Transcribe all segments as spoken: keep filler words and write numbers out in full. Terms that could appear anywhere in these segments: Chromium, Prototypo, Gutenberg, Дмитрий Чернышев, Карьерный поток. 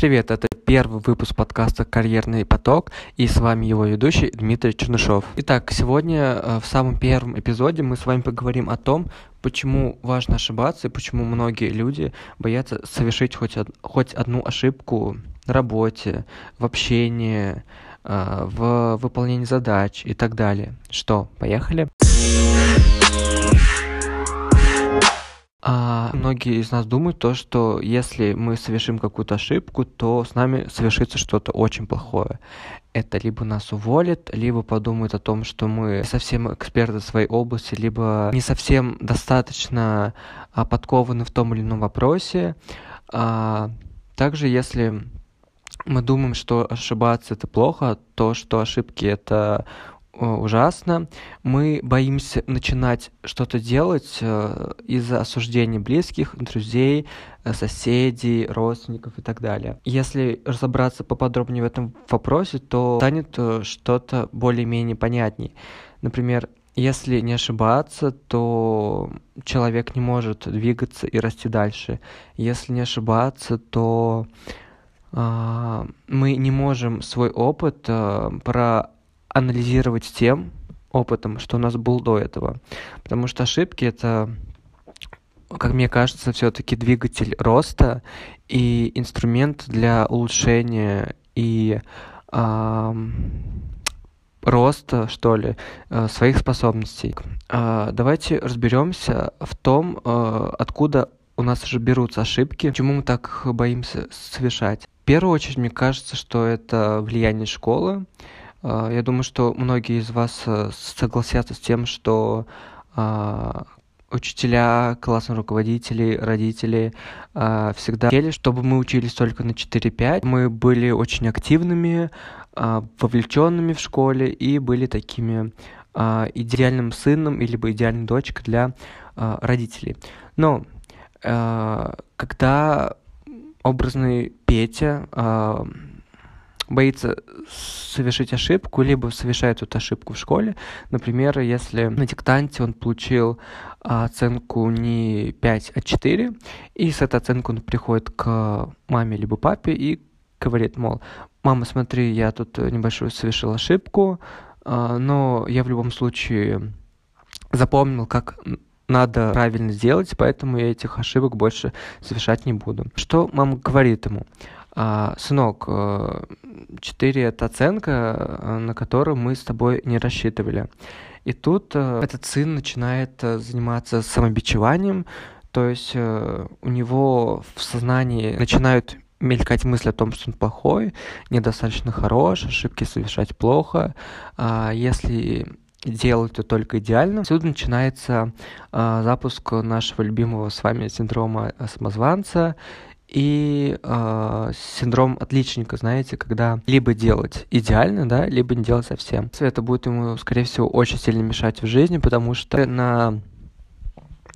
Привет, это первый выпуск подкаста «Карьерный поток», и с вами его ведущий Дмитрий Чернышев. Итак, сегодня в самом первом эпизоде мы с вами поговорим о том, почему важно ошибаться и почему многие люди боятся совершить хоть, хоть одну ошибку на работе, в общении, в выполнении задач и так далее. Что, поехали? А многие из нас думают то, что если мы совершим какую-то ошибку, то с нами совершится что-то очень плохое. Это либо нас уволят, либо подумают о том, что мы совсем эксперты в своей области, либо не совсем достаточно подкованы в том или ином вопросе. А также, если мы думаем, что ошибаться — это плохо, то, что ошибки — это ужасно. Мы боимся начинать что-то делать из-за осуждения близких, друзей, соседей, родственников и так далее. Если разобраться поподробнее в этом вопросе, то станет что-то более-менее понятнее. Например, если не ошибаться, то человек не может двигаться и расти дальше. Если не ошибаться, то э, мы не можем свой опыт э, про анализировать тем опытом, что у нас был до этого. Потому что ошибки — это, как мне кажется, все-таки двигатель роста и инструмент для улучшения и э, роста, что ли, своих способностей. Э, давайте разберемся в том, э, откуда у нас же берутся ошибки, почему мы так боимся совершать. В первую очередь, мне кажется, что это влияние школы. Я думаю, что многие из вас согласятся с тем, что э, учителя, классные руководители, родители э, всегда хотели, чтобы мы учились только на четыре-пять. Мы были очень активными, э, вовлеченными в школе и были такими э, идеальным сыном или идеальной дочкой для э, родителей. Но э, когда образный Петя э, боится совершить ошибку, либо совершает эту ошибку в школе. Например, если на диктанте он получил оценку не пять, а четыре, и с этой оценкой он приходит к маме либо папе и говорит, мол, мама, смотри, я тут небольшую совершил ошибку, но я в любом случае запомнил, как надо правильно сделать, поэтому я этих ошибок больше совершать не буду. Что мама говорит ему? Сынок, четыре — это оценка, на которую мы с тобой не рассчитывали. И тут этот сын начинает заниматься самобичеванием, то есть у него в сознании начинают мелькать мысли о том, что он плохой, недостаточно хорош, ошибки совершать плохо, если делать это только идеально. Отсюда начинается запуск нашего любимого с вами синдрома самозванца и э, синдром отличника, знаете, когда либо делать идеально, да, либо не делать совсем. Это будет ему, скорее всего, очень сильно мешать в жизни, потому что на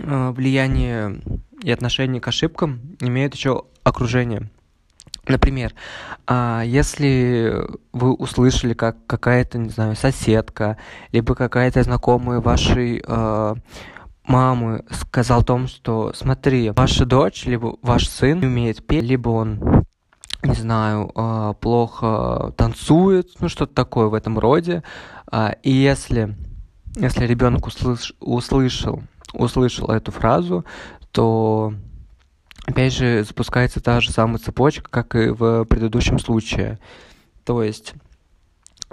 э, влияние и отношение к ошибкам имеет еще окружение. Например, э, если вы услышали, как какая-то, не знаю, соседка, либо какая-то знакомая вашей э, мамы сказал о том, что смотри, ваша дочь, либо ваш сын не умеет петь, либо он, не знаю, плохо танцует, ну что-то такое в этом роде. И если, если ребенок услыш, услышал, услышал эту фразу, то опять же запускается та же самая цепочка, как и в предыдущем случае. То есть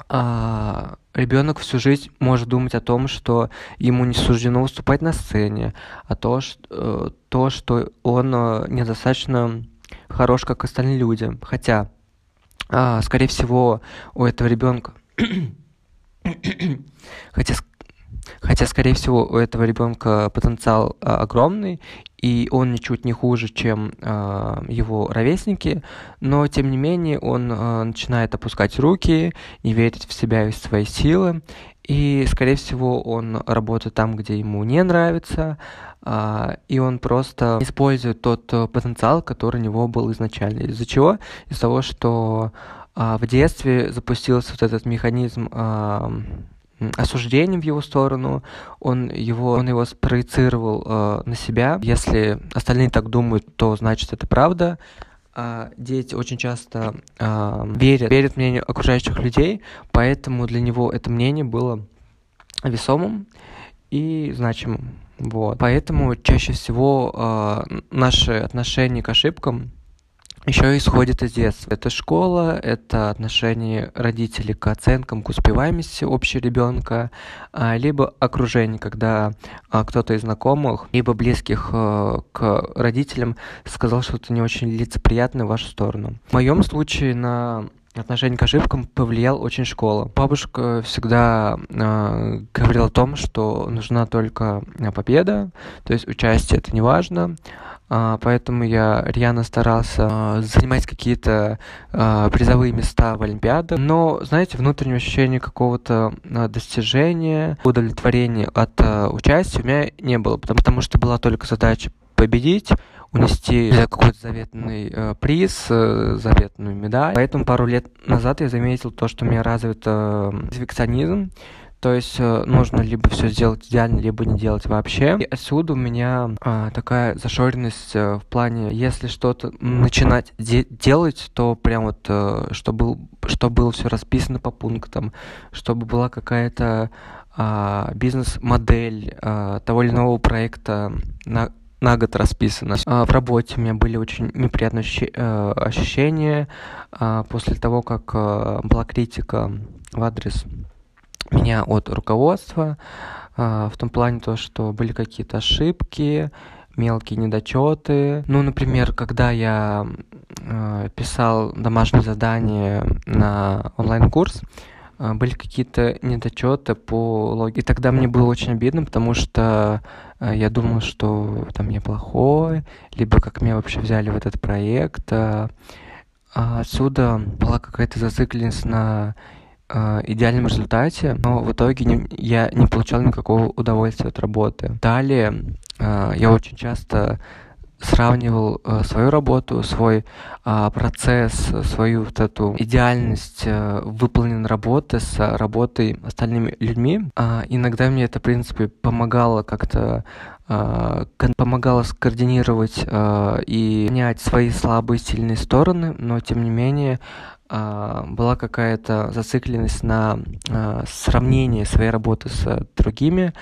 А, ребенок всю жизнь может думать о том, что ему не суждено выступать на сцене, а то, что, то, что он недостаточно хорош, как остальные люди. Хотя, а, скорее всего, у этого ребенка, хотя, хотя, скорее всего, у этого ребенка потенциал а, огромный, и он ничуть не хуже, чем э, его ровесники, но, тем не менее, он э, начинает опускать руки, не верить в себя и в свои силы, и, скорее всего, он работает там, где ему не нравится, э, и он просто использует тот потенциал, который у него был изначально. Из-за чего? Из-за того, что э, в детстве запустился вот этот механизм э, осуждением в его сторону, он его, он его спроецировал э, на себя. Если остальные так думают, то значит это правда, дети очень часто верят, верят мнению окружающих людей, поэтому для него это мнение было весомым и значимым. Вот. Поэтому чаще всего наши отношения к ошибкам еще исходит из детства. Это школа, это отношение родителей к оценкам, к успеваемости общей ребенка, либо окружение, когда кто-то из знакомых, либо близких к родителям сказал что-то не очень лицеприятное в вашу сторону. В моем случае на отношение к ошибкам повлиял очень школа. Бабушка всегда э, говорила о том, что нужна только победа, то есть участие это не важно, э, поэтому я рьяно старался э, занимать какие-то э, призовые места в олимпиадах, но, знаете, внутреннее ощущение какого-то э, достижения, удовлетворения от э, участия у меня не было, потому, потому что была только задача победить, унести какой-то заветный э, приз, э, заветную медаль. Поэтому пару лет назад я заметил то, что у меня развит э, перфекционизм, то есть э, нужно либо все сделать идеально, либо не делать вообще. И отсюда у меня э, такая зашоренность э, в плане, если что-то начинать де- делать, то прям вот, э, чтобы был, что было все расписано по пунктам, чтобы была какая-то э, бизнес-модель э, того или иного проекта на на год расписано. В работе у меня были очень неприятные ощущения после того, как была критика в адрес меня от руководства, в том плане то, что были какие-то ошибки, мелкие недочеты. Ну, например, когда я писал домашнее задание на онлайн-курс, были какие-то недочеты по логике. И тогда мне было очень обидно, потому что я думал, что там я плохой, либо как меня вообще взяли в этот проект. Отсюда была какая-то зацикленность на идеальном результате, но в итоге я не получал никакого удовольствия от работы. Далее я очень часто сравнивал э, свою работу, свой э, процесс, свою вот эту идеальность э, выполненной работы с работой остальными людьми. Э, иногда мне это, в принципе, помогало как-то э, помогало скоординировать э, и понять свои слабые и сильные стороны, но, тем не менее, э, была какая-то зацикленность на э, сравнении своей работы с другими,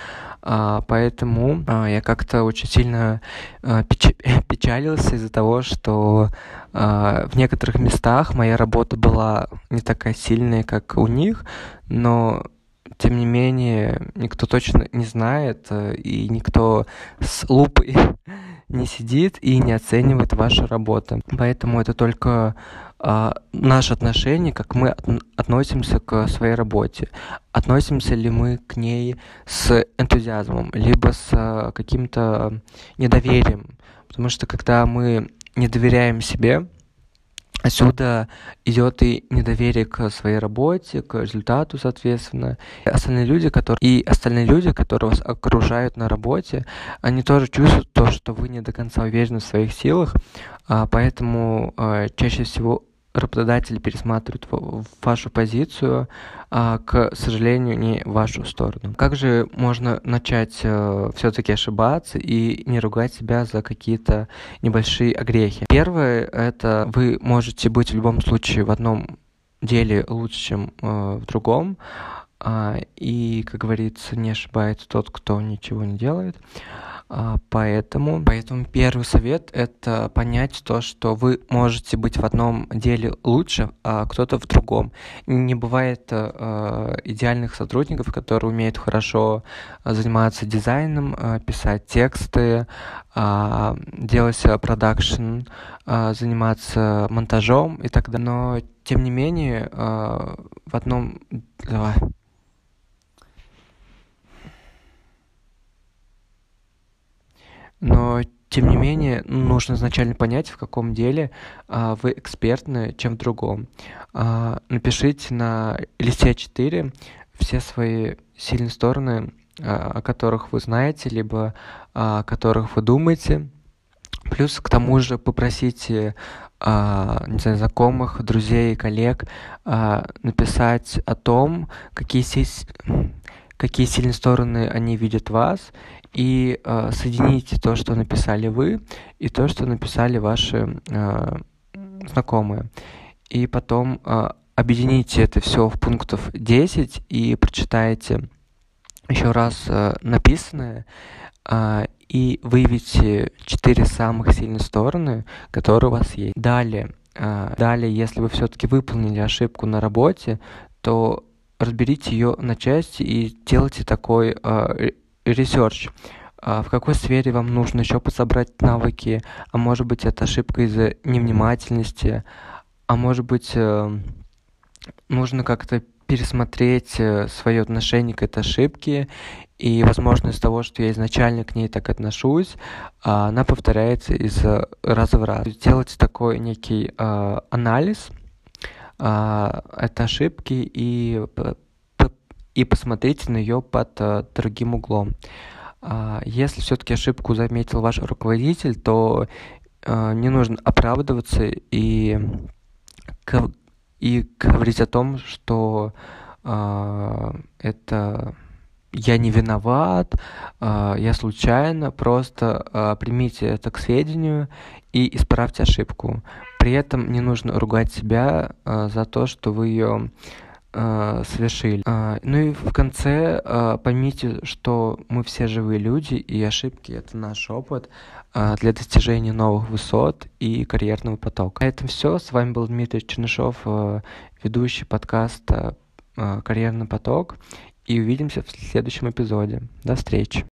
э, поэтому э, я как-то очень сильно э, печ- печалился из-за того, что э, в некоторых местах моя работа была не такая сильная, как у них, но тем не менее никто точно не знает, э, и никто с лупой не сидит и не оценивает вашу работу. Поэтому это только э, наше отношение, как мы от- относимся к своей работе. Относимся ли мы к ней с энтузиазмом, либо с э, каким-то недоверием. Потому что когда мы не доверяем себе, отсюда идет и недоверие к своей работе, к результату, соответственно. И остальные люди, которые, и остальные люди, которые вас окружают на работе, они тоже чувствуют то, что вы не до конца уверены в своих силах, поэтому чаще всего работодатели пересматривают вашу позицию, а, к сожалению, не вашу сторону. Как же можно начать э, все-таки ошибаться и не ругать себя за какие-то небольшие огрехи? Первое, это вы можете быть в любом случае в одном деле лучше, чем э, в другом. Э, и, как говорится, не ошибается тот, кто ничего не делает. Поэтому, поэтому первый совет — это понять то, что вы можете быть в одном деле лучше, а кто-то в другом. Не бывает э, идеальных сотрудников, которые умеют хорошо заниматься дизайном, э, писать тексты, э, делать продакшн, э, заниматься монтажом и так далее. Но, тем не менее, э, в одном... Давай. Но, тем не менее, нужно изначально понять, в каком деле а, вы экспертны, чем в другом. А, напишите на листе а четыре все свои сильные стороны, а, о которых вы знаете, либо а, о которых вы думаете. Плюс, к тому же, попросите а, не знаю, знакомых, друзей, коллег а, написать о том, какие, си- какие сильные стороны они видят в вас, и э, соедините то, что написали вы, и то, что написали ваши э, знакомые. И потом э, объедините это все в пунктов десять и прочитайте еще раз э, написанное э, и выявите четыре самых сильные стороны, которые у вас есть. Далее, э, далее, если вы все-таки выполнили ошибку на работе, то разберите ее на части и делайте такой э, ресерч. В какой сфере вам нужно еще подсобрать навыки, а может быть это ошибка из-за невнимательности, а может быть нужно как-то пересмотреть свое отношение к этой ошибке, и возможно из-за того, что я изначально к ней так отношусь, она повторяется из раза в раз. Делайте такой некий анализ этой ошибки и, и посмотрите на ее под другим углом. Если все-таки ошибку заметил ваш руководитель, то э, не нужно оправдываться и, и говорить о том, что э, это я не виноват, э, я случайно, просто э, примите это к сведению и исправьте ошибку. При этом не нужно ругать себя э, за то, что вы ее совершили. Ну и в конце поймите, что мы все живые люди, и ошибки — это наш опыт для достижения новых высот и карьерного потока. На этом все. С вами был Дмитрий Чернышев, ведущий подкаста «Карьерный поток». И увидимся в следующем эпизоде. До встречи!